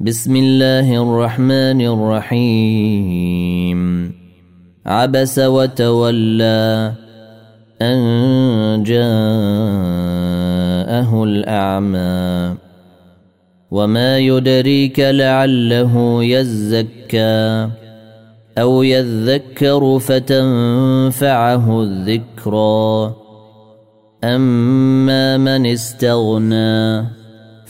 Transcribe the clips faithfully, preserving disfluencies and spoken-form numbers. بسم الله الرحمن الرحيم عبس وتولى أن جاءه الأعمى وما يدريك لعله يزكى أو يذكر فتنفعه الذكرى أما من استغنى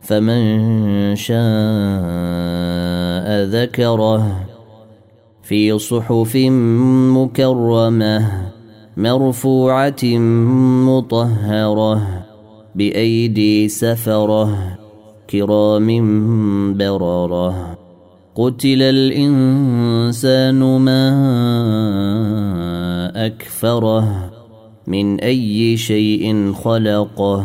فمن شاء ذكره في صحف مكرمة مرفوعة مطهرة بأيدي سفرة كرام بررة قتل الإنسان ما أكفره من أي شيء خلقه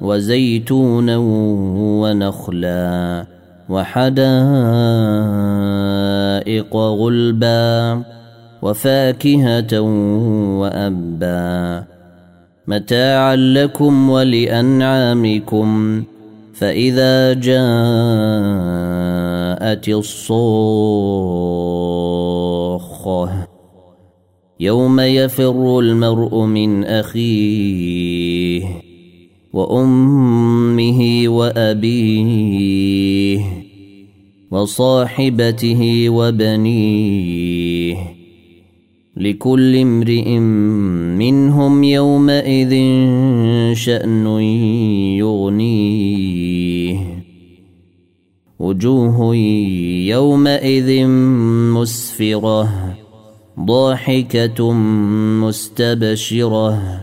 وزيتونا ونخلا وحدائق غلبا وفاكهة وأبا متاعا لكم ولأنعامكم فإذا جاءت الصاخة يوم يفر المرء من أخيه وأمه وأبيه وصاحبته وبنيه لكل امرئ منهم يومئذ شأن يغنيه وجوه يومئذ مسفرة ضاحكة مستبشرة